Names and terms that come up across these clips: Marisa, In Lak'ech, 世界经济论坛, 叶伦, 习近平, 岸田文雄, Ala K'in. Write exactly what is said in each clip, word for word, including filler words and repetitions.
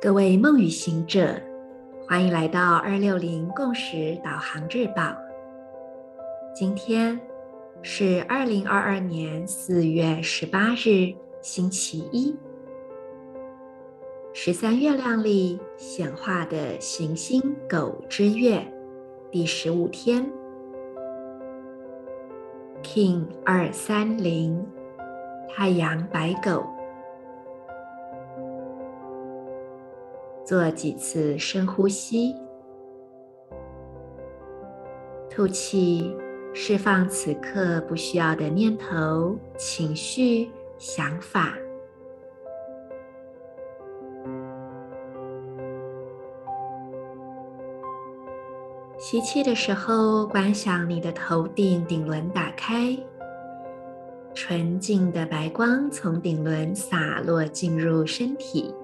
各位梦与行者，欢迎来到二六零共识导航日报。今天是二零二二年四月十八日，星期一。十三月亮里显化的行星狗之月第十五天 King 二三零太阳白狗，做几次深呼吸，吐气，释放此刻不需要的念头、情绪、想法。吸气的时候，观想你的头顶顶轮打开，纯净的白光从顶轮洒落进入身体，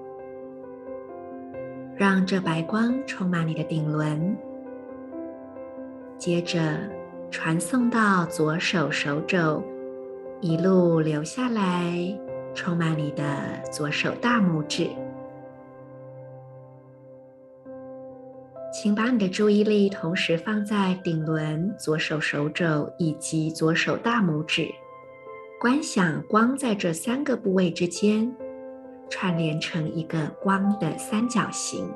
让这白光充满你的顶轮，接着传送到左手手肘，一路流下来，充满你的左手大拇指。请把你的注意力同时放在顶轮、左手手肘以及左手大拇指，观想光在这三个部位之间串联成一个光的三角形。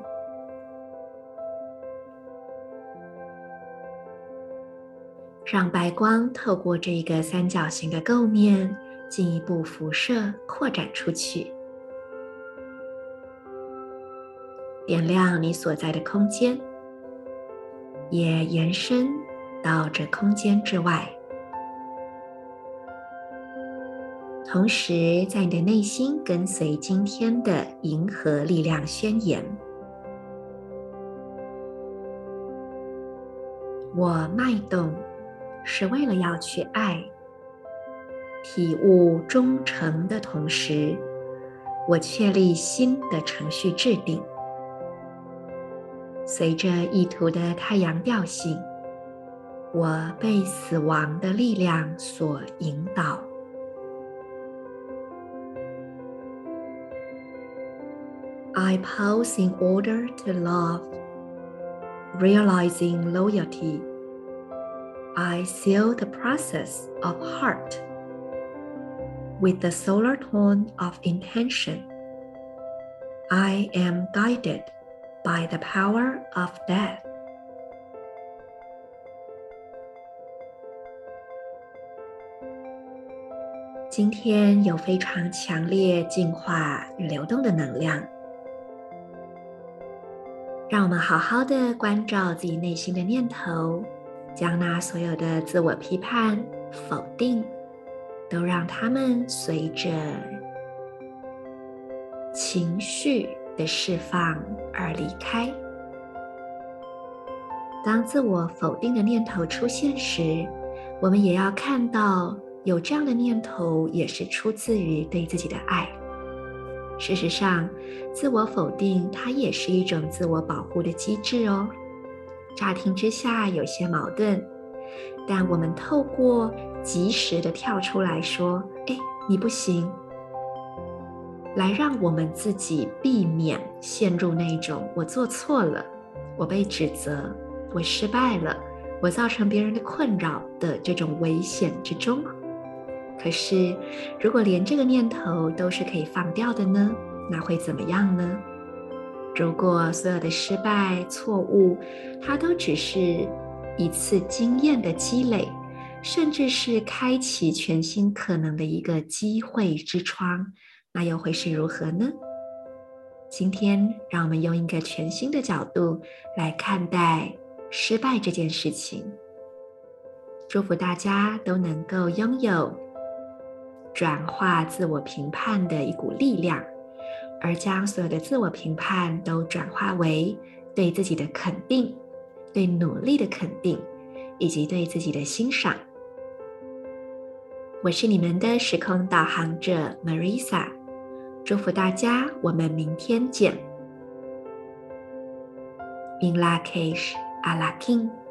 让白光透过这一个三角形的构面，进一步辐射扩展出去，点亮你所在的空间，也延伸到这空间之外。同时，在你的内心跟随今天的银河力量宣言：我脉动是为了要去爱，体悟忠诚的同时，我确立新的程序制定。随着意图的太阳调性，我被死亡的力量所引导。I pause in order to love, realizing loyalty. I seal the process of heart with the solar tone of intention. I am guided.By the power of death. 今天有非常强烈净化与流动的能量，让我们好好的关照自己内心的念头，将那所有的自我批判、否定，都让它们随着情绪的释放而离开。当自我否定的念头出现时，我们也要看到有这样的念头也是出自于对自己的爱。事实上，自我否定它也是一种自我保护的机制哦。乍听之下有些矛盾，但我们透过及时的跳出来说，哎，你不行，来让我们自己避免陷入那种我做错了，我被指责，我失败了，我造成别人的困扰的这种危险之中。可是如果连这个念头都是可以放掉的呢？那会怎么样呢？如果所有的失败、错误，它都只是一次经验的积累，甚至是开启全新可能的一个机会之窗，那又会是如何呢？今天让我们用一个全新的角度来看待失败这件事情。祝福大家都能够拥有转化自我评判的一股力量，而将所有的自我评判都转化为对自己的肯定，对努力的肯定，以及对自己的欣赏。我是你们的时空导航者 Marisa， 祝福大家，我们明天见。In Lak'ech, Ala K'in。